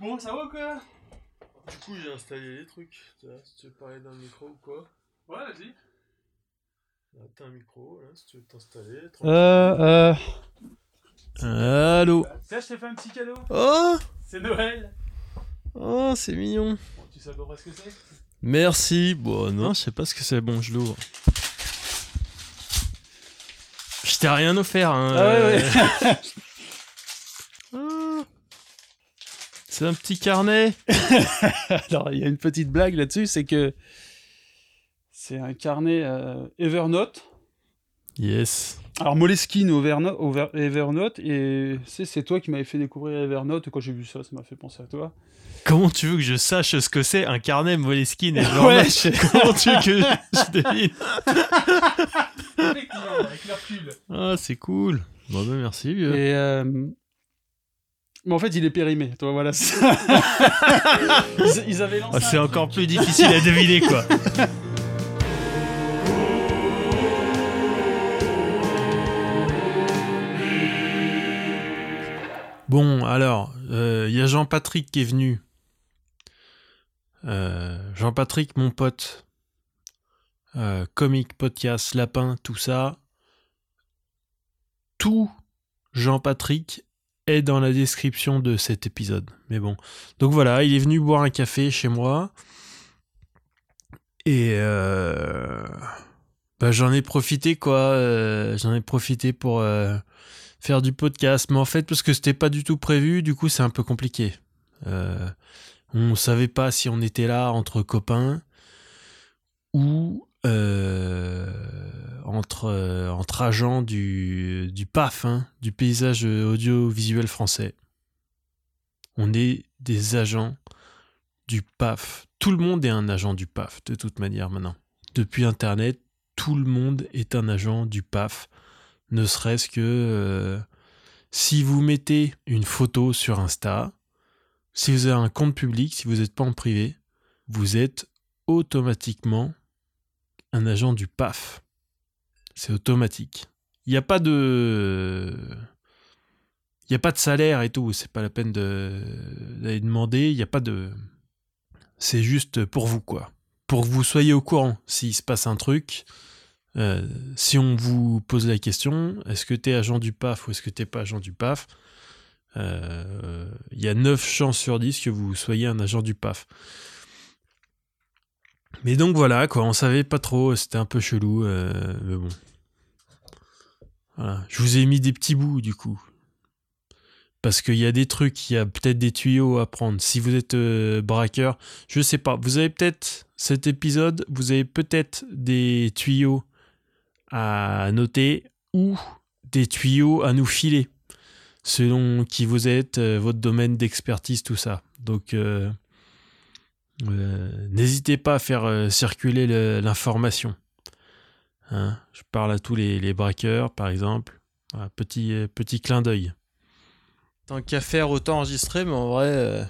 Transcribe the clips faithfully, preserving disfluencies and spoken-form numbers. Bon, ça va ou quoi? Du coup, j'ai installé les trucs. Si tu veux parler d'un micro ou quoi? Ouais, vas-y. Là, t'as un micro, là, si tu veux t'installer. Euh, euh... Allô? Tiens, je t'ai fait un petit cadeau. Oh! C'est Noël. Oh, c'est mignon. Bon, tu sais à peu près ce que c'est? Merci. Bon, non, je sais pas ce que c'est. Bon, je l'ouvre. Je t'ai rien offert, hein. Ah ouais, ouais. Ah, c'est un petit carnet. Alors, il y a une petite blague là-dessus, c'est que c'est un carnet euh, Evernote. Yes. Alors, Moleskine au Verno- Evernote, et c'est, c'est toi qui m'avais fait découvrir Evernote, et quand j'ai vu ça, ça m'a fait penser à toi. Comment tu veux que je sache ce que c'est un carnet Moleskine et Evernote? Ouais, je... Comment tu veux que je devine? Avec leur cul. Ah, c'est cool. Bon, ben merci, vieux. Et euh... Mais en fait, il est périmé, toi, voilà. ils, ils avaient lancé. Ah, c'est encore plus difficile à deviner, quoi. Bon, alors, il euh, y a Jean-Patrick qui est venu. Euh, Jean-Patrick, mon pote. Euh, comique, podcast, lapin, tout ça. Tout Jean-Patrick est dans la description de cet épisode. Mais bon. Donc voilà, il est venu boire un café chez moi. Et euh, bah, j'en ai profité, quoi. Euh, j'en ai profité pour... Euh, faire du podcast, mais en fait, parce que c'était pas du tout prévu, du coup, c'est un peu compliqué. Euh, on savait pas si on était là entre copains ou euh, entre, euh, entre agents du, du P A F, hein, du paysage audiovisuel français. On est des agents du P A F. Tout le monde est un agent du P A F, de toute manière, maintenant. Depuis Internet, tout le monde est un agent du P A F. Ne serait-ce que euh, si vous mettez une photo sur Insta, si vous avez un compte public, si vous n'êtes pas en privé, vous êtes automatiquement un agent du P A F. C'est automatique. Il n'y a pas de... Il n'y a pas de salaire et tout. C'est pas la peine de, d'aller demander. Il n'y a pas de... C'est juste pour vous, quoi. Pour que vous soyez au courant s'il se passe un truc... Euh, si on vous pose la question, est-ce que t'es agent du P A F ou est-ce que t'es pas agent du P A F, il euh, y a neuf chances sur dix que vous soyez un agent du P A F. Mais donc voilà, quoi, on savait pas trop, c'était un peu chelou, euh, mais bon. Voilà. Je vous ai mis des petits bouts, du coup. Parce qu'il y a des trucs, il y a peut-être des tuyaux à prendre. Si vous êtes euh, braqueur, je sais pas, vous avez peut-être, cet épisode, vous avez peut-être des tuyaux à noter ou des tuyaux à nous filer selon qui vous êtes, euh, votre domaine d'expertise, tout ça. Donc euh, euh, n'hésitez pas à faire euh, circuler le, l'information, hein, je parle à tous les, les braqueurs par exemple, voilà, petit, euh, petit clin d'œil. Tant qu'à faire autant enregistrer, mais en vrai euh,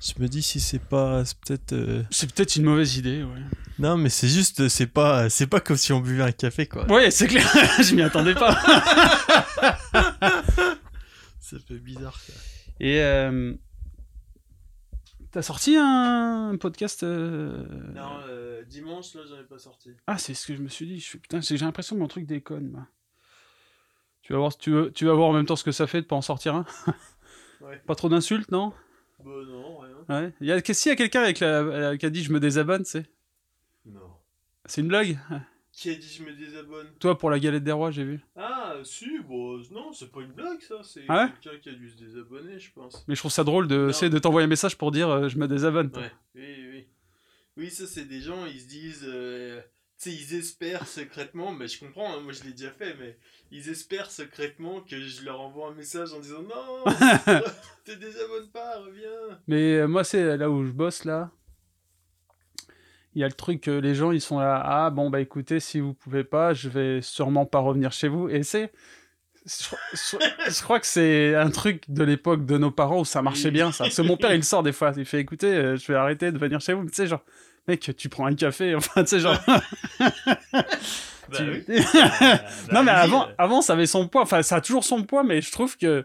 je me dis si c'est pas c'est peut-être euh... c'est peut-être une mauvaise idée, ouais. Non, mais c'est juste, c'est pas, c'est pas comme si on buvait un café, quoi. Ouais, c'est clair, je m'y attendais pas. Ça fait bizarre, quoi. Et euh, t'as sorti un podcast euh... Non, euh, dimanche, là, j'en ai pas sorti. Ah, c'est ce que je me suis dit. Je... Putain, j'ai l'impression que mon truc déconne, moi. Tu vas voir si tu veux, tu vas voir en même temps ce que ça fait de pas en sortir un. Ouais. Pas trop d'insultes, non? Bah non, rien. Ouais. Il y a qu'est-ce y a quelqu'un avec la... qui a dit je me désabonne, tu sais. Non. C'est une blague? Qui a dit je me désabonne? Toi, pour la galette des rois, j'ai vu. Ah, si, bon, non, c'est pas une blague, ça. C'est ah ouais, quelqu'un qui a dû se désabonner, je pense. Mais je trouve ça drôle de, c'est, de t'envoyer un message pour dire euh, je me désabonne. Ouais, oui, oui. Oui, ça, c'est des gens, ils se disent... Euh, tu sais, ils espèrent secrètement, mais je comprends, hein, moi, je l'ai déjà fait, mais ils espèrent secrètement que je leur envoie un message en disant non, te désabonne pas, reviens. Mais euh, moi, c'est là où je bosse, là. Il y a le truc, les gens, ils sont là, ah bon, bah écoutez, si vous pouvez pas, je vais sûrement pas revenir chez vous. Et c'est, je, je, je crois que c'est un truc de l'époque de nos parents où ça marchait bien, ça. Parce que mon père, il sort des fois, il fait, écoutez, je vais arrêter de venir chez vous. Mais tu sais, genre, mec, tu prends un café, enfin, tu sais, genre... Bah, tu... oui. Non, mais avant, avant, ça avait son poids, enfin, ça a toujours son poids, mais je trouve que...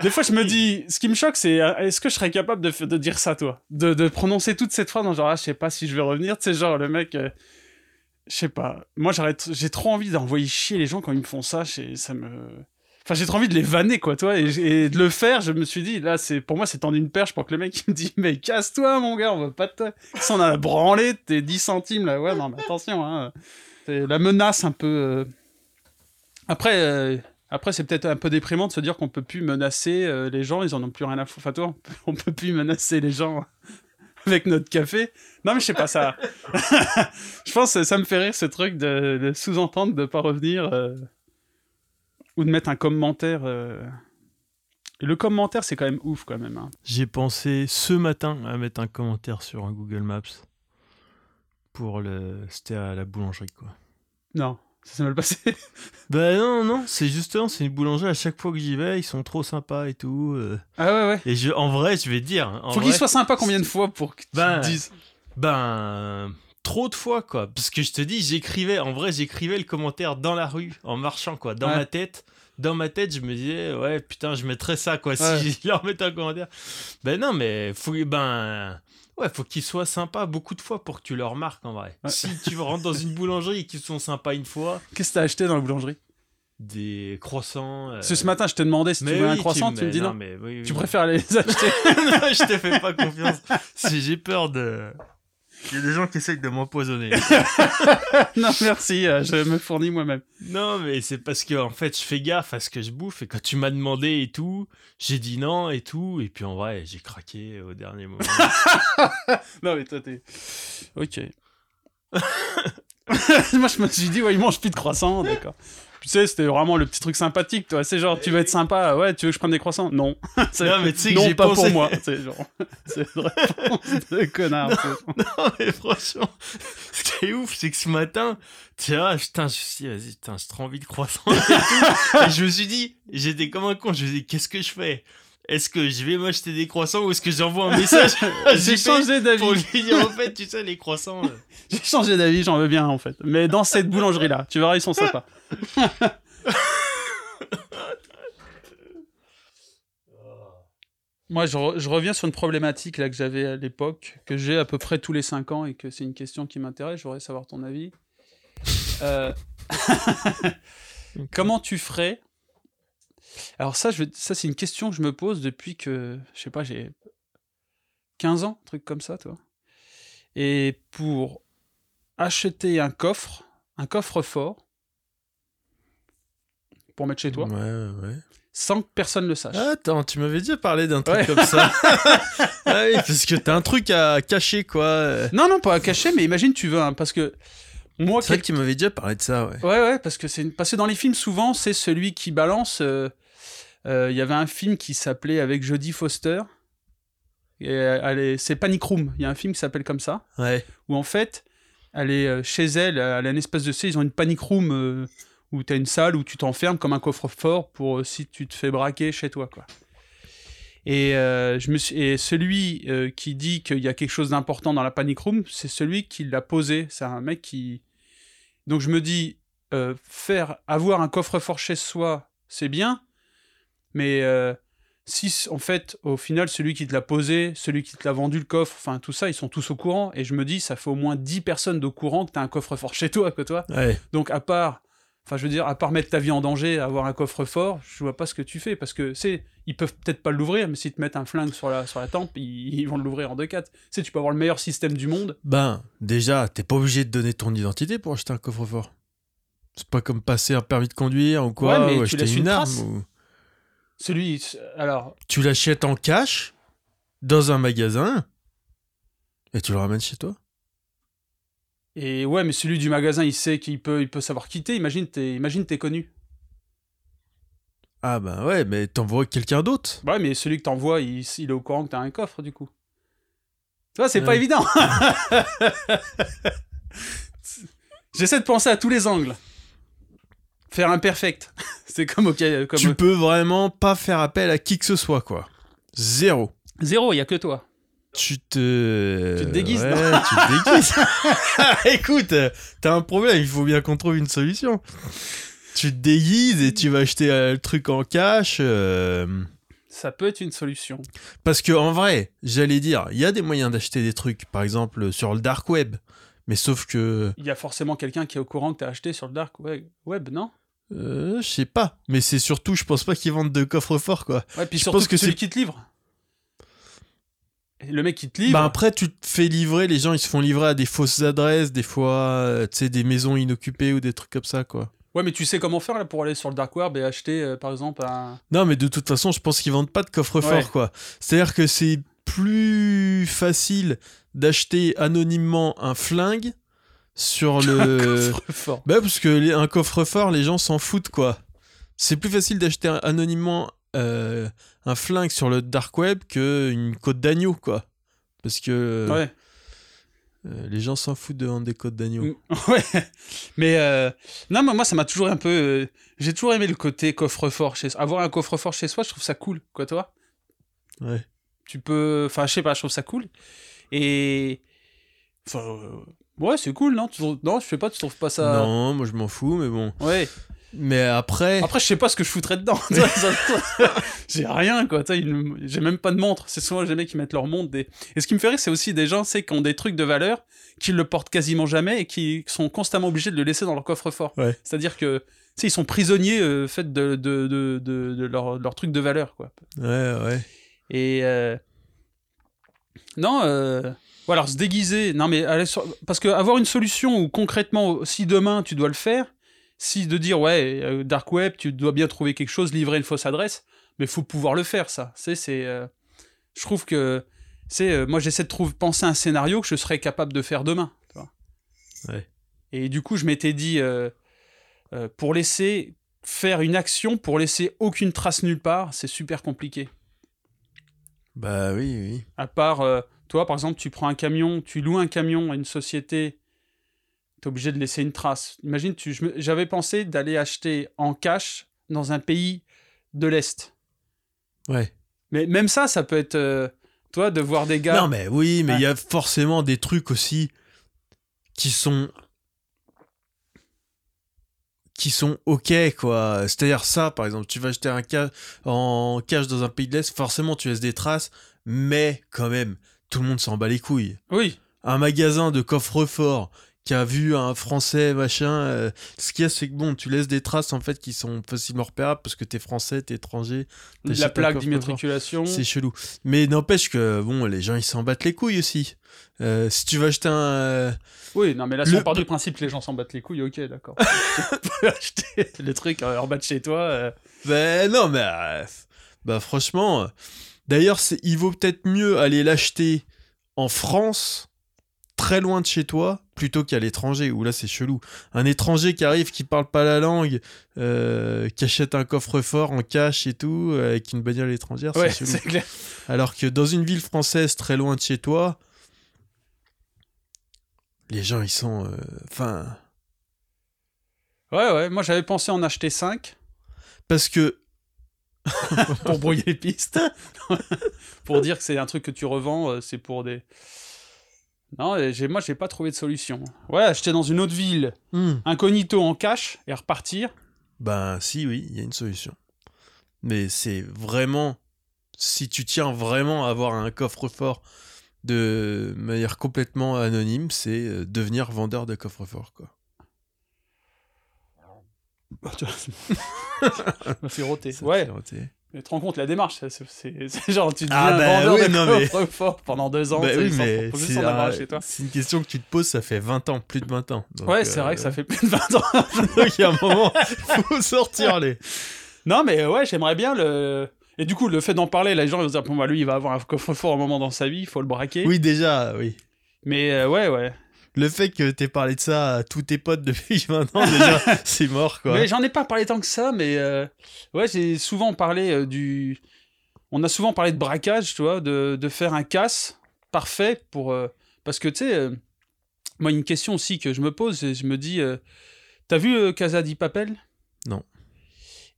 Des fois, je me dis, ce qui me choque, c'est est-ce que je serais capable de, de dire ça, toi, de, de prononcer toute cette phrase, dans genre, ah, je sais pas si je vais revenir, tu sais, genre, le mec, euh, je sais pas. Moi, j'ai trop envie d'envoyer chier les gens quand ils me font ça, ça me... Enfin, j'ai trop envie de les vanner, quoi, toi, et, et de le faire, je me suis dit, là, c'est, pour moi, c'est tendre une perche pour que le mec, il me dise, mais casse-toi, mon gars, on va pas te... Ça en a branlé, t'es dix centimes, là, ouais, non, mais attention, hein, c'est la menace, un peu... Euh... Après... Euh... Après, c'est peut-être un peu déprimant de se dire qu'on peut plus menacer euh, les gens, ils en ont plus rien à foutre. Enfin, toi, on peut plus menacer les gens avec notre café. Non, mais je sais pas, ça... Je pense que ça me fait rire, ce truc de, de sous-entendre, de pas revenir, euh... ou de mettre un commentaire. Euh... Et le commentaire, c'est quand même ouf, quand même. Hein. J'ai pensé ce matin à mettre un commentaire sur un Google Maps. Pour le... C'était à la boulangerie, quoi. Non. Ça s'est mal passé. Bah non, non, c'est justement, c'est une boulangerie, à chaque fois que j'y vais, ils sont trop sympas et tout. Euh... Ah ouais, ouais. Et je, en vrai, je vais te dire... En Faut vrai, qu'ils soient sympas combien de fois pour que tu ben, te dises... Ben, trop de fois, quoi. Parce que je te dis, j'écrivais, en vrai, j'écrivais le commentaire dans la rue, en marchant, quoi, dans ouais. ma tête. Dans ma tête, je me disais, ouais, putain, je mettrais ça, quoi, ouais. si je leur mettais un commentaire. Ben non, mais faut... Ben... Ouais, faut qu'ils soient sympas beaucoup de fois pour que tu leur marques en vrai. Ouais. Si tu rentres dans une boulangerie et qu'ils sont sympas une fois... Qu'est-ce que t'as acheté dans la boulangerie ? Des croissants... Euh... Ce matin, je t'ai demandé si mais tu voulais oui, un croissant, tu, tu me dis non. non. Mais oui, oui, tu oui. préfères les acheter. Non, je te fais pas confiance. Si j'ai peur de... Il y a des gens qui essayent de m'empoisonner. Non, merci, euh, je me fournis moi-même. Non, mais c'est parce que en fait, je fais gaffe à ce que je bouffe. Et quand tu m'as demandé et tout, j'ai dit non et tout. Et puis en vrai, j'ai craqué au dernier moment. Non, mais toi, t'es... Ok. Moi, je me suis dit, ouais, il mange plus de croissants, d'accord. Tu sais, c'était vraiment le petit truc sympathique, toi. C'est genre, tu veux être sympa, ouais, tu veux que je prenne des croissants ? Non. C'est... Non, mais tu sais que non, j'ai pas pensé... pour moi. C'est genre, c'est une réponse de connard. Non, non, mais franchement, ce qui est ouf, c'est que ce matin, tu vois, putain, je me suis dit, vas-y, putain, j'ai trop envie de croissants et tout. Et je me suis dit, j'étais comme un con, je me suis dit, qu'est-ce que je fais ? Est-ce que je vais m'acheter des croissants ou est-ce que j'envoie un message à J'ai changé d'avis. Pour lui dire, en fait, tu sais, les croissants... Euh... J'ai changé d'avis, j'en veux bien, en fait. Mais dans cette boulangerie-là, tu verras, ils sont sympas. Moi, je, re- je reviens sur une problématique là, que j'avais à l'époque, que j'ai à peu près tous les cinq ans et que c'est une question qui m'intéresse. Je voudrais savoir ton avis. Euh... Comment tu ferais... Alors ça, je vais... ça c'est une question que je me pose depuis que, je sais pas, j'ai quinze ans, un truc comme ça, toi. Et pour acheter un coffre, un coffre-fort, pour mettre chez toi, ouais, ouais. sans que personne le sache. Attends, tu m'avais déjà parlé d'un truc ouais. comme ça. Ah oui, parce que t'as un truc à cacher, quoi. Non, non, pas à cacher, mais imagine tu veux, hein, parce que... Moi, c'est vrai quel... qu'il m'avait déjà parlé de ça, ouais. Ouais, ouais, parce que, c'est une... parce que dans les films, souvent, c'est celui qui balance. Il euh, euh, y avait un film qui s'appelait avec Jodie Foster. Et elle est... C'est Panic Room. Il y a un film qui s'appelle comme ça. Ouais. Où en fait, elle est chez elle, elle a une espèce de... C, ils ont une Panic Room euh, où t'as une salle où tu t'enfermes comme un coffre-fort pour euh, si tu te fais braquer chez toi, quoi. Et, euh, je me suis... et celui euh, qui dit qu'il y a quelque chose d'important dans la Panic Room, c'est celui qui l'a posé. C'est un mec qui... Donc je me dis, euh, faire, avoir un coffre-fort chez soi, c'est bien, mais euh, si, en fait, au final, celui qui te l'a posé, celui qui te l'a vendu le coffre, enfin tout ça, ils sont tous au courant. Et je me dis, ça fait au moins dix personnes au courant que t'as un coffre-fort chez toi, que toi. Ouais. Donc à part... Enfin, je veux dire, à part mettre ta vie en danger, avoir un coffre-fort, je vois pas ce que tu fais. Parce que, c'est, ils peuvent peut-être pas l'ouvrir, mais s'ils te mettent un flingue sur la, sur la tempe, ils, ils vont l'ouvrir en deux quatre. Tu sais, tu peux avoir le meilleur système du monde. Ben, déjà, t'es pas obligé de donner ton identité pour acheter un coffre-fort. C'est pas comme passer un permis de conduire ou quoi, ouais, mais ou tu acheter une, une arme. Ou... Celui, alors... Tu l'achètes en cash, dans un magasin, et tu le ramènes chez toi. Et ouais, mais celui du magasin, il sait qu'il peut, il peut savoir quitter. Imagine, t'es, imagine, t'es connu. Ah bah ouais, mais t'envoies quelqu'un d'autre. Ouais, mais celui que t'envoies, il, il est au courant que t'as un coffre, du coup. Tu vois, c'est ouais. pas évident. J'essaie de penser à tous les angles. Faire un perfect. C'est comme... Okay, comme... Tu peux vraiment pas faire appel à qui que ce soit, quoi. Zéro. Zéro, il y a que toi. Tu te... Tu te déguises, ouais, non tu te déguises. Écoute, t'as un problème, il faut bien qu'on trouve une solution. Tu te déguises et tu vas acheter le truc en cash. Euh... ça peut être une solution. Parce que en vrai, j'allais dire, il y a des moyens d'acheter des trucs, par exemple sur le dark web, mais sauf que... Il y a forcément quelqu'un qui est au courant que t'as acheté sur le dark web, non ? Euh, je sais pas, mais c'est surtout, je pense pas qu'ils vendent de coffres-forts, quoi. Ouais, puis je surtout pense que celui qui te livre. Le mec qui te livre... Bah après, tu te fais livrer, les gens, ils se font livrer à des fausses adresses, des fois, tu sais, des maisons inoccupées ou des trucs comme ça, quoi. Ouais, mais tu sais comment faire, là, pour aller sur le dark web et acheter, euh, par exemple, un... Non, mais de toute façon, je pense qu'ils vendent pas de coffres-forts, ouais. quoi. C'est-à-dire que c'est plus facile d'acheter anonymement un flingue sur le... coffre-fort. Bah, parce que les... un coffre-fort, les gens s'en foutent, quoi. C'est plus facile d'acheter anonymement... Euh, un flingue sur le dark web qu'une côte d'agneau, quoi. Parce que ouais. euh, les gens s'en foutent de vendre des côtes d'agneau. Ouais, mais euh, non, mais moi ça m'a toujours un peu. Euh, j'ai toujours aimé le côté coffre-fort chez soi. Avoir un coffre-fort chez soi, je trouve ça cool, quoi, toi. Ouais. Tu peux. Enfin, je sais pas, je trouve ça cool. Et. Enfin, euh, ouais, c'est cool, non tu... Non, je sais pas, tu trouves pas ça. Non, moi je m'en fous, mais bon. Ouais. Mais après... Après, je sais pas ce que je foutrais dedans. J'ai rien, quoi. Une... J'ai même pas de montre. C'est souvent les mecs qui mettent leur montre. Des... Et ce qui me fait rire, c'est aussi des gens, c'est qui ont des trucs de valeur, qui le portent quasiment jamais et qui sont constamment obligés de le laisser dans leur coffre-fort. Ouais. C'est-à-dire que, tu sais, ils sont prisonniers euh, fait de, de, de, de, de leur, leur truc de valeur, quoi. Ouais, ouais. Et... Euh... Non, euh... voilà, alors, se déguiser... Non, mais aller sur... Parce qu'avoir une solution où, concrètement, si demain, tu dois le faire... Si de dire, ouais, euh, dark web, tu dois bien trouver quelque chose, livrer une fausse adresse, mais il faut pouvoir le faire, ça. C'est, c'est, euh, je trouve que... c'est euh, moi, j'essaie de trouver, penser à un scénario que je serais capable de faire demain. Tu vois. Ouais. Et du coup, je m'étais dit, euh, euh, pour laisser faire une action, pour laisser aucune trace nulle part, c'est super compliqué. Bah oui, oui. À part, euh, toi, par exemple, tu prends un camion, tu loues un camion à une société... T'es obligé de laisser une trace. Imagine, tu, je, j'avais pensé d'aller acheter en cash dans un pays de l'Est. Ouais. Mais même ça, ça peut être... Euh, toi, de voir des gars... Non, mais oui, mais il ouais. y a forcément des trucs aussi qui sont... qui sont OK, quoi. C'est-à-dire ça, par exemple, tu vas acheter un ca- en cash dans un pays de l'Est, forcément, tu laisses des traces, mais quand même, tout le monde s'en bat les couilles. Oui. Un magasin de coffre-fort... qui a vu un Français, machin... Euh, ce qu'il y a, c'est que, bon, tu laisses des traces, en fait, qui sont facilement repérables, parce que t'es Français, t'es étranger... T'es la plaque d'immatriculation... C'est chelou. Mais n'empêche que, bon, les gens, ils s'en battent les couilles, aussi. Euh, si tu veux acheter un... Euh, oui, non, mais là, si le... on part du principe que les gens s'en battent les couilles, ok, d'accord. Tu peux acheter le truc en bas de chez toi... Euh... Ben, non, mais... Euh, ben, franchement... Euh, d'ailleurs, c'est, il vaut peut-être mieux aller l'acheter en France... très loin de chez toi, plutôt qu'à l'étranger, où là c'est chelou. Un étranger qui arrive, qui parle pas la langue, euh, qui achète un coffre-fort en cash et tout, euh, avec une bagnole étrangère, ouais, c'est chelou. C'est clair. Alors que dans une ville française très loin de chez toi, les gens ils sont... Enfin... Euh, ouais, ouais, moi j'avais pensé en acheter cinq. Parce que... pour brouiller les pistes. Pour dire que c'est un truc que tu revends, c'est pour des... Non, j'ai, moi, j'ai pas trouvé de solution. Ouais, acheter dans une autre ville, mmh. incognito en cash, et repartir. Ben, si, oui, il y a une solution. Mais c'est vraiment... Si tu tiens vraiment à avoir un coffre-fort de manière complètement anonyme, c'est devenir vendeur de coffre-fort, quoi. Je me fais roter. Ça ouais. Roter. Mais tu te rends compte, la démarche, c'est, c'est, c'est genre, tu deviens ah bah, vendeur oui, de coffre-fort mais... pendant deux ans, bah, oui, mais sans, c'est, un, chez toi. C'est une question que tu te poses, ça fait vingt ans, plus de vingt ans. Donc, ouais, c'est euh... vrai que ça fait plus de vingt ans. Donc, il y a un moment, il faut sortir les... Non, mais ouais, j'aimerais bien le... Et du coup, le fait d'en parler, là, les gens ils vont se dire, bon, bah, lui, il va avoir un coffre-fort un moment dans sa vie, il faut le braquer. Oui, déjà, oui. Mais euh, ouais, ouais. Le fait que t'aies parlé de ça à tous tes potes depuis vingt ans, déjà, c'est mort, quoi. Mais j'en ai pas parlé tant que ça, mais... Euh, ouais, j'ai souvent parlé euh, du... On a souvent parlé de braquage, tu vois, de, de faire un casse parfait pour... Euh, parce que, tu sais, euh, moi, une question aussi que je me pose, je me dis... Euh, t'as vu euh, Casa Di Papel ? Non.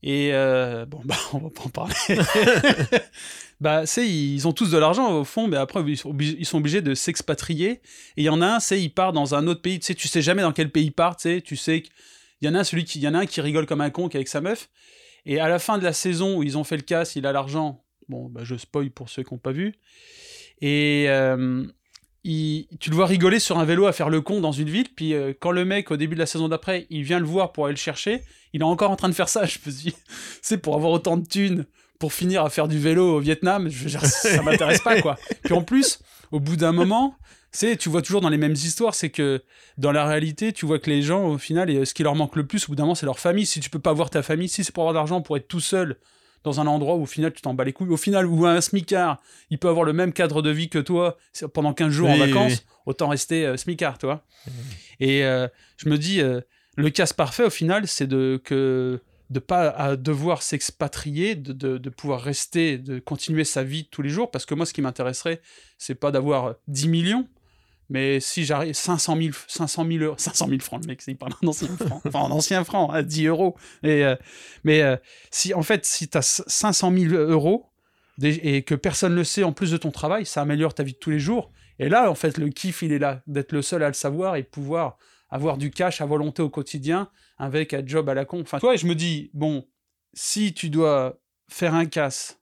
Et... Euh, bon, bah, on va pas en parler. Bah, c'est, ils ont tous de l'argent au fond, mais après ils sont obligés, ils sont obligés de s'expatrier. Et il y en a un, c'est il part dans un autre pays. Tu sais, tu sais jamais dans quel pays il part. Tu sais, tu sais qu'il y en a un, celui qui, il y en a un qui rigole comme un con avec sa meuf. Et à la fin de la saison où ils ont fait le casse, il a l'argent, Bon, bah, je spoil pour ceux qui n'ont pas vu. Et euh, il, tu le vois rigoler sur un vélo à faire le con dans une ville, puis euh, quand le mec, au début de la saison d'après, il vient le voir pour aller le chercher, il est encore en train de faire ça, je me suis dit, c'est pour avoir autant de thunes, pour finir à faire du vélo au Vietnam, je veux dire, ça m'intéresse pas, quoi. Puis en plus, au bout d'un moment, c'est, tu vois toujours dans les mêmes histoires, c'est que dans la réalité, tu vois que les gens, au final, et, ce qui leur manque le plus, au bout d'un moment, c'est leur famille. Si tu peux pas voir ta famille, si c'est pour avoir de l'argent, pour être tout seul, dans un endroit où au final tu t'en bats les couilles, au final où un smicard il peut avoir le même cadre de vie que toi pendant quinze jours oui, en vacances, oui, oui. Autant rester euh, smicard, toi. Mmh. Et euh, je me dis, euh, le casse parfait au final, c'est de que de pas à devoir s'expatrier, de, de, de pouvoir rester, de continuer sa vie tous les jours, parce que moi ce qui m'intéresserait, c'est pas d'avoir dix millions, mais si j'arrive cinq cent mille, cinq cent mille euros, cinq cent mille francs, le mec, il parle en ancien franc, enfin en ancien franc, à dix euros. Et, euh, mais euh, si, en fait, si tu as cinq cent mille euros et que personne ne le sait en plus de ton travail, ça améliore ta vie de tous les jours. Et là, en fait, le kiff, il est là, d'être le seul à le savoir et pouvoir avoir du cash à volonté au quotidien avec un job à la con. Enfin, toi, je me dis, bon, si tu dois faire un casse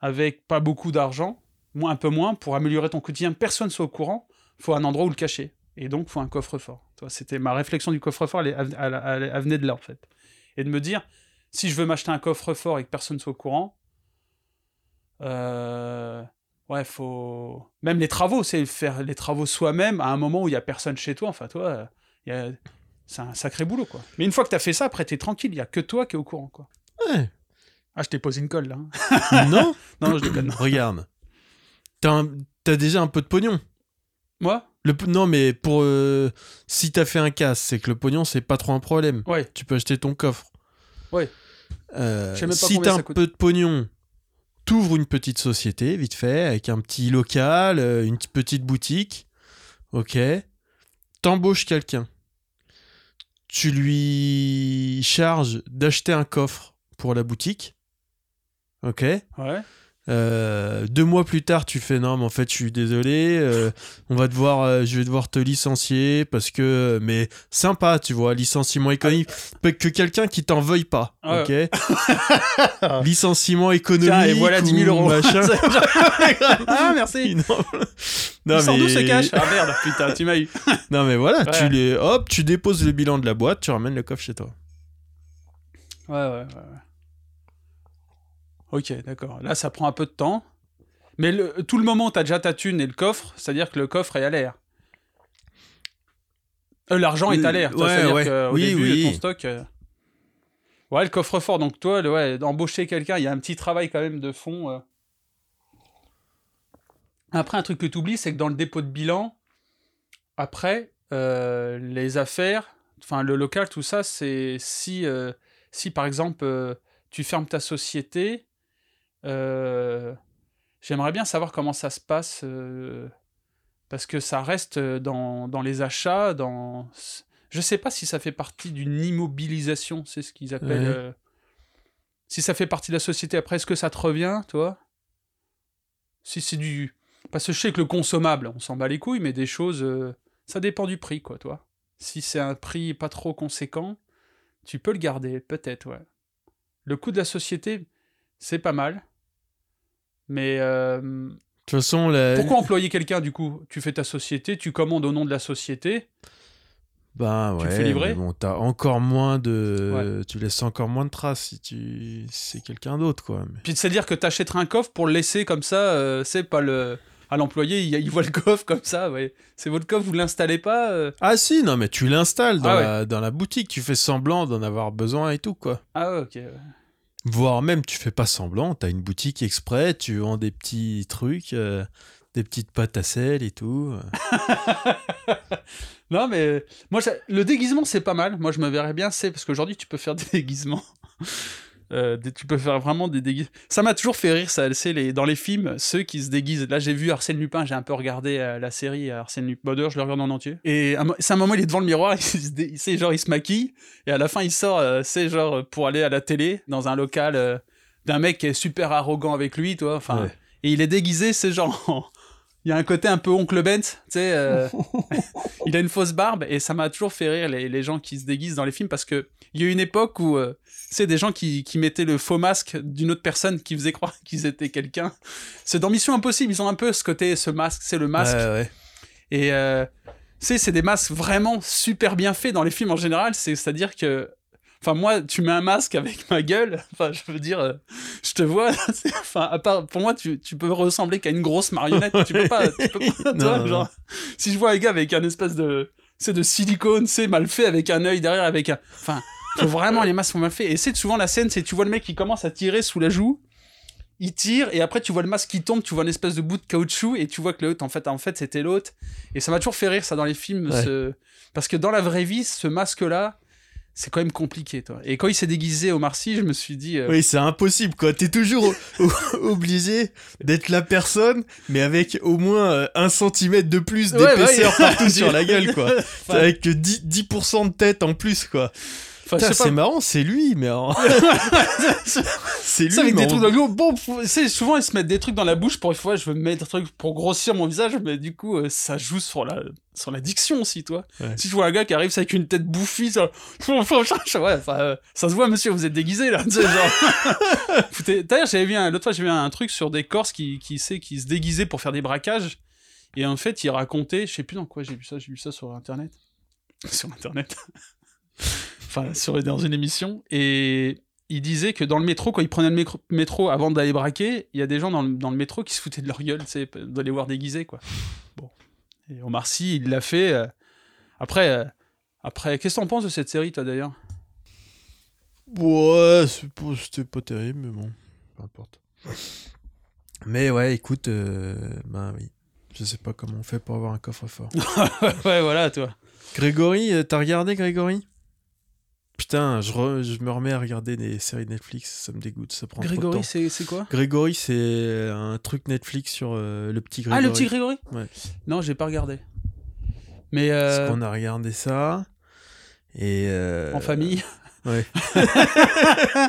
avec pas beaucoup d'argent, un peu moins, pour améliorer ton quotidien, personne ne soit au courant, faut un endroit où le cacher. Et donc, faut un coffre-fort. Toi, c'était ma réflexion du coffre-fort, elle, elle, elle, elle, elle venait de là, en fait. Et de me dire, si je veux m'acheter un coffre-fort et que personne ne soit au courant, euh, ouais, faut... Même les travaux, c'est faire les travaux soi-même à un moment où il n'y a personne chez toi. Enfin, toi, y a... c'est un sacré boulot, quoi. Mais une fois que tu as fait ça, après, t'es tranquille. Il n'y a que toi qui es au courant, quoi. Ouais. Ah, je t'ai posé une colle, là. Hein. Non, non, non, je déconne. Regarde. T'as, un... t'as déjà un peu de pognon. Moi le p- Non, mais pour euh, si t'as fait un casse, c'est que le pognon, c'est pas trop un problème. Ouais. Tu peux acheter ton coffre. Ouais. Euh, je sais même pas si t'as un coûte. Peu de pognon, t'ouvres une petite société, vite fait, avec un petit local, euh, une petite boutique. Ok. T'embauches quelqu'un. Tu lui charges d'acheter un coffre pour la boutique. Ok. Ouais. Euh, deux mois plus tard, tu fais non, mais en fait, je suis désolé. Euh, on va devoir, euh, je vais devoir te licencier parce que, mais sympa, tu vois, licenciement économique, que quelqu'un qui t'en veuille pas, ah, ok. Ouais. Licenciement économique. Tiens, et voilà dix mille euros. Machin. Ah merci. Non, non mais. Sans doute se cache. Ah merde, putain, tu m'as eu. Non mais voilà, ouais. Tu les, hop, tu déposes le bilan de la boîte, tu ramènes le coffre chez toi. Ouais ouais ouais. ouais. Ok, d'accord. Là, ça prend un peu de temps. Mais le, tout le moment, tu as déjà ta thune et le coffre, c'est-à-dire que le coffre est à l'air. Euh, l'argent le, est à l'air. Toi, ouais, c'est-à-dire ouais. qu'au oui, début, oui. ton stock... Euh... Ouais, le coffre-fort. Donc, toi, le, ouais, d'embaucher quelqu'un, il y a un petit travail quand même de fond. Euh... Après, un truc que tu oublies, c'est que dans le dépôt de bilan, après, euh, les affaires, enfin, le local, tout ça, c'est si, euh, si par exemple, euh, tu fermes ta société... Euh, j'aimerais bien savoir comment ça se passe euh, parce que ça reste dans, dans les achats dans... je sais pas si ça fait partie d'une immobilisation, c'est ce qu'ils appellent ouais. euh, si ça fait partie de la société après, est-ce que ça te revient toi si c'est du parce que je sais que le consommable on s'en bat les couilles, mais des choses euh, ça dépend du prix quoi toi, si c'est un prix pas trop conséquent tu peux le garder peut-être ouais. Le coût de la société c'est pas mal. Mais euh, de toute façon, la... pourquoi employer quelqu'un du coup ? Tu fais ta société, tu commandes au nom de la société. Ben tu ouais. Tu fais livrer. Bon, t'as encore moins de, ouais. tu laisses encore moins de traces si tu, si c'est quelqu'un d'autre quoi. Mais... Puis c'est à dire que t'achèteras un coffre pour le laisser comme ça, euh, c'est pas le, à l'employé, il, il voit le coffre comme ça, ouais. C'est votre coffre, vous l'installez pas. Euh... Ah si, non mais tu l'installes dans, ah, la, ouais. dans la boutique, tu fais semblant d'en avoir besoin et tout quoi. Ah ok. Ouais. Voire même, tu fais pas semblant, t'as une boutique exprès, tu vends des petits trucs, euh, des petites pâtes à sel et tout. Non, mais moi, ça, le déguisement, c'est pas mal. Moi, je me verrais bien, c'est parce qu'aujourd'hui, tu peux faire des déguisements. Euh, des, tu peux faire vraiment des déguisements. Ça m'a toujours fait rire, ça, c'est les, dans les films, ceux qui se déguisent. Là, j'ai vu Arsène Lupin, j'ai un peu regardé euh, la série Arsène Lupin. Bon, d'ailleurs, je le regarde en entier. Et un, c'est un moment, il est devant le miroir, il se, dé, c'est genre, il se maquille, et à la fin, il sort, euh, c'est genre, pour aller à la télé, dans un local euh, d'un mec qui est super arrogant avec lui, toi. Enfin, ouais. Et il est déguisé, c'est genre... Il y a un côté un peu oncle Ben, tu sais, euh, il a une fausse barbe et ça m'a toujours fait rire les, les gens qui se déguisent dans les films parce qu'il y a une époque où euh, c'est des gens qui, qui mettaient le faux masque d'une autre personne qui faisait croire qu'ils étaient quelqu'un. C'est dans Mission Impossible, ils ont un peu ce côté, ce masque, c'est le masque. Ouais, ouais. Et euh, tu sais, c'est des masques vraiment super bien faits dans les films en général, c'est, c'est-à-dire que Enfin, moi, tu mets un masque avec ma gueule. Enfin, je veux dire, euh, je te vois. Enfin, à part, pour moi, tu, tu peux ressembler qu'à une grosse marionnette. Tu peux pas, tu peux pas, toi, non, genre, non. Si je vois un gars avec un espèce de, c'est de silicone, c'est mal fait, avec un œil derrière, avec un, enfin, vraiment, les masques sont mal faits. Et c'est souvent la scène, c'est tu vois le mec qui commence à tirer sous la joue. Il tire et après tu vois le masque qui tombe, tu vois une espèce de bout de caoutchouc et tu vois que l'autre en fait en fait c'était l'autre. Et ça m'a toujours fait rire ça dans les films, ouais. ce... parce que dans la vraie vie, ce masque-là. C'est quand même compliqué, toi. Et quand il s'est déguisé au Marcy, je me suis dit... Euh... Oui, c'est impossible, quoi. T'es toujours o- o- obligé d'être la personne, mais avec au moins un centimètre de plus d'épaisseur ouais, bah, partout sur la gueule, quoi. Enfin... Avec dix pour cent de tête en plus, quoi. Enfin, Putain, c'est pas... marrant, c'est lui, mais... c'est lui, ça, avec mais... Des trucs dans le gros... Bon, c'est, souvent, ils se mettent des trucs dans la bouche. Pour une fois, je veux mettre des trucs pour grossir mon visage, mais du coup, euh, ça joue sur la... sur la diction aussi, toi. Ouais. Si je vois un gars qui arrive avec une tête bouffie, ça, ouais, enfin, euh, ça se voit, monsieur, vous êtes déguisé, là. Genre... D'ailleurs, j'avais vu un... l'autre fois, j'ai vu un truc sur des Corses qui, qui, sait, qui se déguisaient pour faire des braquages. Et en fait, ils racontaient... Je sais plus dans quoi j'ai vu ça. J'ai vu ça sur Internet. Sur Internet. Enfin, sur, dans une émission. Et... il disait que dans le métro, quand il prenait le métro, métro avant d'aller braquer, il y a des gens dans le, dans le métro qui se foutaient de leur gueule, tu sais, de les voir déguisés, quoi. Bon. Et Omar Sy, il l'a fait. Euh... Après, euh... après, qu'est-ce que t'en penses de cette série, toi, d'ailleurs ? Ouais, c'est pas, c'était pas terrible, mais bon, peu importe. Mais ouais, écoute, euh... ben oui, je sais pas comment on fait pour avoir un coffre-fort. Ouais, voilà, toi. Grégory, t'as regardé, Grégory ? Putain, je, re, je me remets à regarder des séries Netflix, ça me dégoûte, ça prend Grégory, trop de temps. Grégory, c'est, c'est quoi ? Grégory, c'est un truc Netflix sur euh, le petit Grégory. Ah, le petit Grégory ? Ouais. Non, j'ai pas regardé. Mais euh... Parce qu'on a regardé ça, et... Euh... En famille ? Ouais.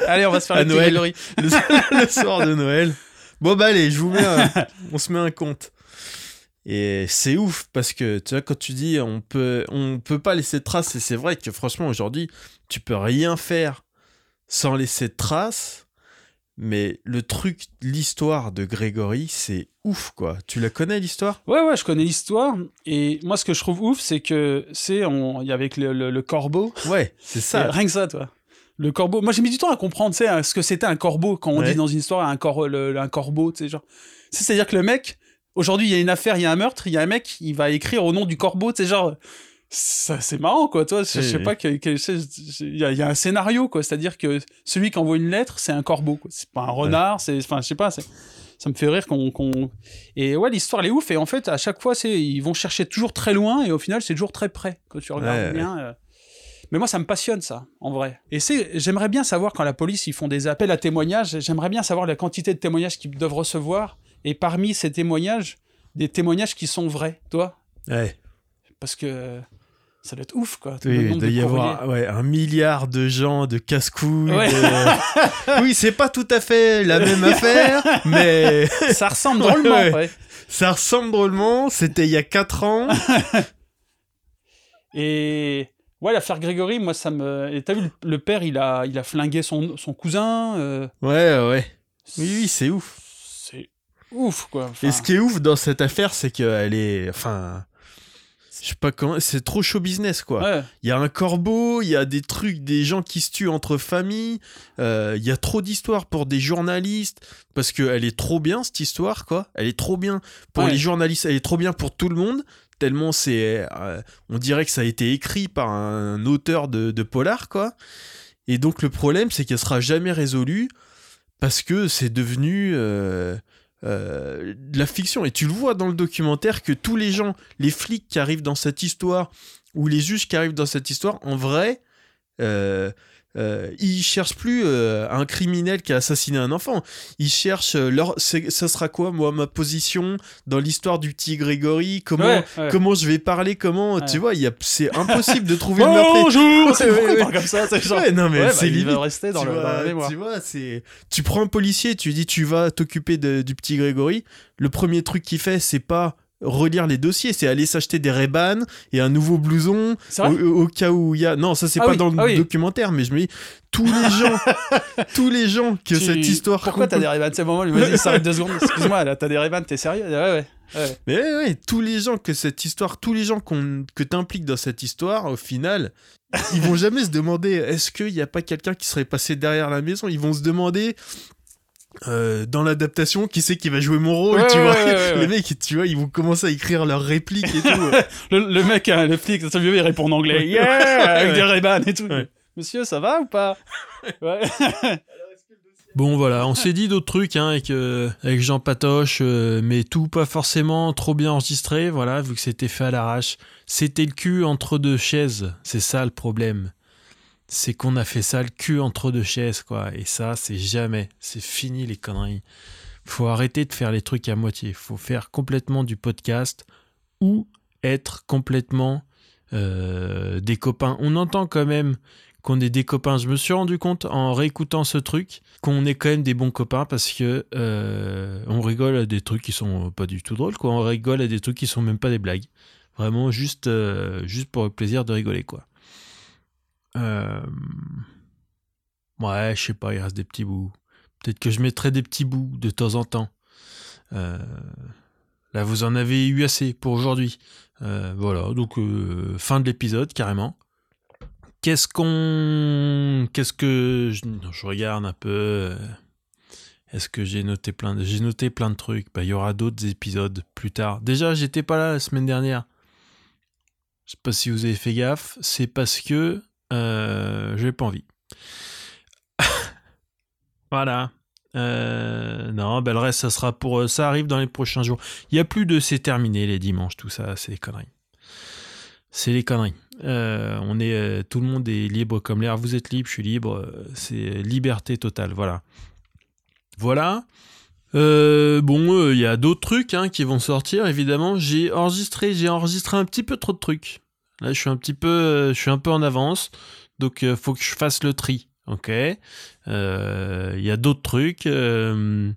Allez, on va se faire à le Noël. Grégory. Le, le soir de Noël. Bon, bah allez, je vous mets un... on se met un compte. Et c'est ouf parce que tu vois quand tu dis on peut on peut pas laisser de traces et c'est vrai que franchement aujourd'hui tu peux rien faire sans laisser de traces mais le truc l'histoire de Grégory c'est ouf quoi. Tu la connais l'histoire ? Ouais ouais je connais l'histoire et moi ce que je trouve ouf c'est que c'est on il y avait le, le, le corbeau. Ouais c'est ça. Rien que ça toi. Le corbeau. Moi, j'ai mis du temps à comprendre, tu sais, ce que c'était un corbeau quand on ouais. dit dans une histoire un cor le, un corbeau, tu sais genre. C'est-à-dire que le mec aujourd'hui, il y a une affaire, il y a un meurtre, il y a un mec, il va écrire au nom du corbeau, tu sais, genre, ça, c'est marrant, quoi, toi, je, oui, je sais oui. pas, il y, y a un scénario, quoi, c'est-à-dire que celui qui envoie une lettre, c'est un corbeau, quoi, c'est pas un renard, ouais. c'est, enfin, je sais pas, c'est, ça me fait rire qu'on, qu'on... Et ouais, l'histoire, elle est ouf, et en fait, à chaque fois, c'est, ils vont chercher toujours très loin, et au final, c'est toujours très près, quand tu regardes ouais, bien... Ouais. Euh... Mais moi, ça me passionne, ça, en vrai. Et c'est, j'aimerais bien savoir, quand la police, ils font des appels à témoignages, j'aimerais bien savoir la quantité de témoignages qu'ils doivent recevoir, et parmi ces témoignages, des témoignages qui sont vrais, toi. Ouais. Parce que ça doit être ouf, quoi. Oui, il doit y avoir ouais, un milliard de gens de casse-couilles. Ouais. De... oui, c'est pas tout à fait la même affaire, mais... ça ressemble drôlement, ouais. ouais. Ça ressemble drôlement, c'était il y a quatre ans. Et... ouais, l'affaire Grégory, moi, ça me... Et t'as vu, le père, il a, il a flingué son, son cousin. Euh... Ouais, ouais. Oui, oui, c'est ouf. Ouf quoi. Enfin... Et ce qui est ouf dans cette affaire, c'est qu'elle est, enfin, je sais pas comment, c'est trop show business quoi. Il ouais. y a un corbeau, il y a des trucs, des gens qui se tuent entre familles. Il euh, y a trop d'histoires pour des journalistes parce que elle est trop bien cette histoire quoi. Elle est trop bien pour ouais. les journalistes, elle est trop bien pour tout le monde. Tellement c'est, euh, on dirait que ça a été écrit par un auteur de, de polar quoi. Et donc le problème, c'est qu'elle sera jamais résolue parce que c'est devenu euh, Euh, de la fiction et tu le vois dans le documentaire que tous les gens, les flics qui arrivent dans cette histoire ou les juges qui arrivent dans cette histoire en vrai euh, euh, ils cherchent plus euh, un criminel qui a assassiné un enfant, ils cherchent euh, leur... C'est, ça sera quoi moi ma position dans l'histoire du petit Grégory, comment, ouais, ouais. comment je vais parler comment ouais. tu vois y a... c'est impossible de trouver bonjour, le bonjour c'est ouais, ouais, ouais. comme ça c'est genre... ouais, non, mais ouais, c'est bah, limite, il va rester dans, le, vois, dans la mémoire tu vois c'est... tu prends un policier tu dis tu vas t'occuper de, du petit Grégory, le premier truc qu'il fait c'est pas relire les dossiers, c'est aller s'acheter des Ray-Bans et un nouveau blouson au, au cas où il y a... Non, ça c'est ah pas oui, dans le ah oui. documentaire, mais je me dis, tous les gens tous les gens que tu... cette histoire... Pourquoi compl... t'as des Ray-Bans? C'est le moment, lui, vas-y, s'arrête deux secondes, excuse-moi, là, t'as des Ray-Bans, t'es sérieux? Ouais, ouais. Ouais. Mais ouais, ouais, tous les gens que cette histoire, tous les gens qu'on, que t'impliques dans cette histoire, au final, ils vont jamais se demander, est-ce qu'il n'y a pas quelqu'un qui serait passé derrière la maison? Ils vont se demander... Euh, dans l'adaptation, qui c'est qui va jouer mon rôle, ouais, tu ouais, vois, ouais, ouais, ouais. Les mecs, tu vois, ils vont commencer à écrire leurs répliques et tout. le, le mec, hein, le flic, ça il répond en anglais, yeah, avec ouais. des Ray-Ban et tout. Ouais. Monsieur, ça va ou pas? Ouais. Bon, voilà, on s'est dit d'autres trucs hein, avec, euh, avec Jean Patoche, euh, mais tout pas forcément trop bien enregistré, voilà, vu que c'était fait à l'arrache. C'était le cul entre deux chaises, c'est ça le problème. C'est qu'on a fait ça le cul entre deux chaises, quoi. Et ça, c'est jamais. C'est fini, les conneries. Faut arrêter de faire les trucs à moitié. Faut faire complètement du podcast ou être complètement euh, des copains. On entend quand même qu'on est des copains. Je me suis rendu compte, en réécoutant ce truc, qu'on est quand même des bons copains parce que euh, on rigole à des trucs qui sont pas du tout drôles, quoi. On rigole à des trucs qui sont même pas des blagues. Vraiment, juste, euh, juste pour le plaisir de rigoler, quoi. Euh... Ouais, je sais pas, il reste des petits bouts. Peut-être que je mettrai des petits bouts de temps en temps. Euh... Là, vous en avez eu assez pour aujourd'hui. Euh, voilà, donc euh, fin de l'épisode, carrément. Qu'est-ce qu'on... Qu'est-ce que... Je, non, je regarde un peu... Est-ce que j'ai noté plein de... J'ai noté plein de trucs. Bah, il y aura d'autres épisodes plus tard. Déjà, j'étais pas là la semaine dernière. Je sais pas si vous avez fait gaffe. C'est parce que... Euh, j'ai pas envie. Voilà. Euh, non, ben le reste, ça sera pour. Ça arrive dans les prochains jours. Il n'y a plus de c'est terminé les dimanches, tout ça, c'est des conneries. C'est des conneries. Euh, on est, euh, tout le monde est libre comme l'air. Vous êtes libre, je suis libre. C'est liberté totale. Voilà. Voilà. Euh, bon, euh, y a d'autres trucs hein, qui vont sortir. Évidemment, j'ai enregistré, j'ai enregistré un petit peu trop de trucs. Là, je suis un petit peu, je suis un peu en avance, donc euh, faut que je fasse le tri, ok. Il euh, y a d'autres trucs euh,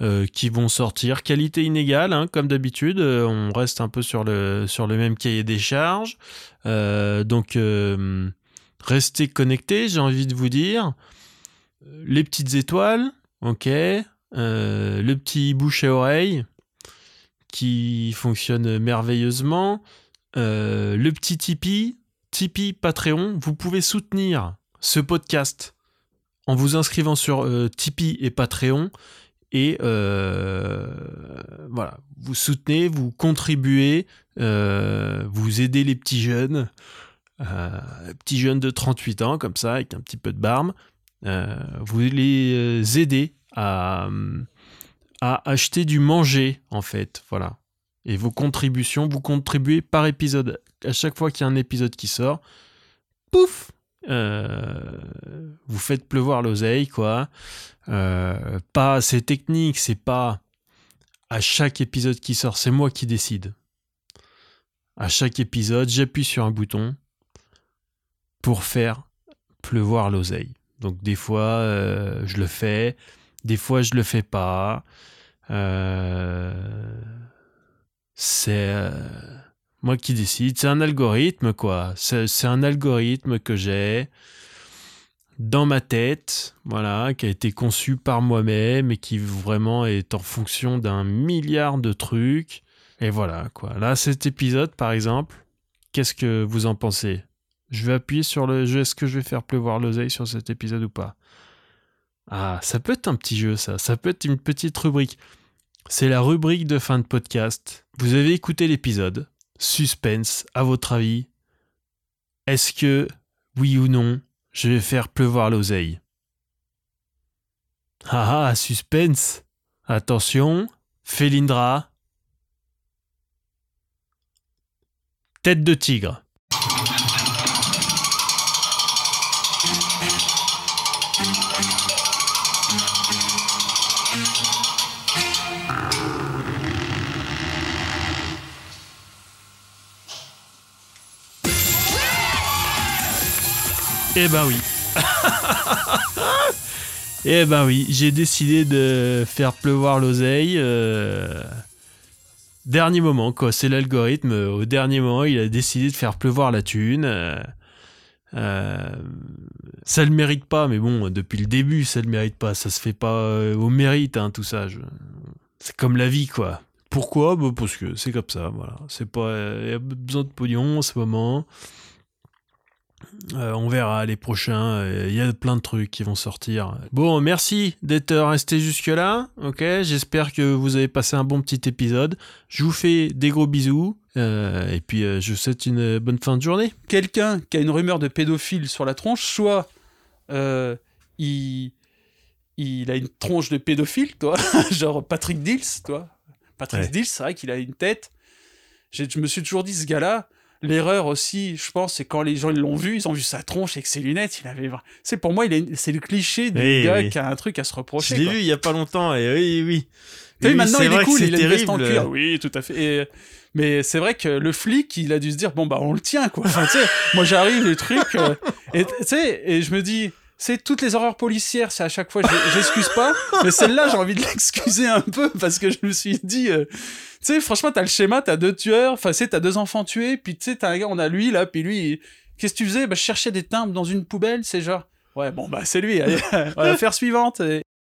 euh, qui vont sortir. Qualité inégale, hein, comme d'habitude, euh, on reste un peu sur le sur le même cahier des charges. Euh, donc euh, restez connectés, j'ai envie de vous dire. Les petites étoiles, ok. Euh, le petit bouche à oreille qui fonctionne merveilleusement. Euh, le petit Tipeee, Tipeee, Patreon, vous pouvez soutenir ce podcast en vous inscrivant sur euh, Tipeee et Patreon et euh, voilà, vous soutenez, vous contribuez, euh, vous aidez les petits jeunes, euh, petits jeunes de trente-huit ans comme ça avec un petit peu de barbe, euh, vous les aidez à, à acheter du manger en fait, voilà. Et vos contributions, vous contribuez par épisode. À chaque fois qu'il y a un épisode qui sort, pouf, euh, vous faites pleuvoir l'oseille, quoi. Euh, pas, c'est technique, c'est pas à chaque épisode qui sort, c'est moi qui décide. À chaque épisode, j'appuie sur un bouton pour faire pleuvoir l'oseille. Donc des fois, euh, je le fais, des fois je le fais pas. Euh... C'est euh, moi qui décide, c'est un algorithme quoi, c'est, c'est un algorithme que j'ai dans ma tête, voilà, qui a été conçu par moi-même et qui vraiment est en fonction d'un milliard de trucs, et voilà quoi. Là cet épisode par exemple, qu'est-ce que vous en pensez? Je vais appuyer sur le jeu, est-ce que je vais faire pleuvoir l'oseille sur cet épisode ou pas? Ah, ça peut être un petit jeu ça, ça peut être une petite rubrique. C'est la rubrique de fin de podcast. Vous avez écouté l'épisode. Suspense, à votre avis, est-ce que, oui ou non, je vais faire pleuvoir l'oseille? Ah ah, suspense. Attention, Félindra. Tête de tigre. Eh ben oui. Eh ben oui, j'ai décidé de faire pleuvoir l'oseille. Euh... dernier moment, quoi. C'est l'algorithme. Au dernier moment, il a décidé de faire pleuvoir la thune. Euh, euh, ça le mérite pas, mais bon, depuis le début, ça le mérite pas. Ça se fait pas au mérite, hein, tout ça. Je... C'est comme la vie, quoi. Pourquoi ? Bah, parce que c'est comme ça, voilà. C'est pas... Il y a besoin de pognon en ce moment. Euh, on verra les prochains. Il euh, y a plein de trucs qui vont sortir. Bon, merci d'être resté jusque-là. Ok, j'espère que vous avez passé un bon petit épisode. Je vous fais des gros bisous. Euh, et puis, euh, je vous souhaite une bonne fin de journée. Quelqu'un qui a une rumeur de pédophile sur la tronche, soit euh, il, il a une tronche de pédophile, toi. Genre Patrick Dills, toi. Patrick ouais. Dills, c'est vrai qu'il a une tête. J'ai, je me suis toujours dit, ce gars-là, l'erreur aussi, je pense, c'est quand les gens ils l'ont vu, ils ont vu sa tronche avec ses lunettes. Il avait, c'est pour moi, il est, c'est le cliché du oui, gars oui. qui a un truc à se reprocher. Je l'ai quoi. vu il y a pas longtemps et oui, oui. T'as oui, vu maintenant, il est cool, il a une veste en cuir. Oui, tout à fait. Et, mais c'est vrai que le flic, il a dû se dire bon bah on le tient quoi. Enfin, tu sais, moi j'arrive le truc euh, et tu sais et je me dis c'est toutes les horreurs policières, c'est à chaque fois je, j'excuse pas, mais celle-là j'ai envie de l'excuser un peu parce que je me suis dit. Euh, Tu sais, franchement, t'as le schéma, t'as deux tueurs, enfin, tu sais, t'as deux enfants tués, puis tu sais, t'as un gars, on a lui, là, puis lui, il... qu'est-ce que tu faisais ? Bah, je cherchais des timbres dans une poubelle, c'est genre, ouais, bon, bah, c'est lui, allez, on va faire suivante. Et...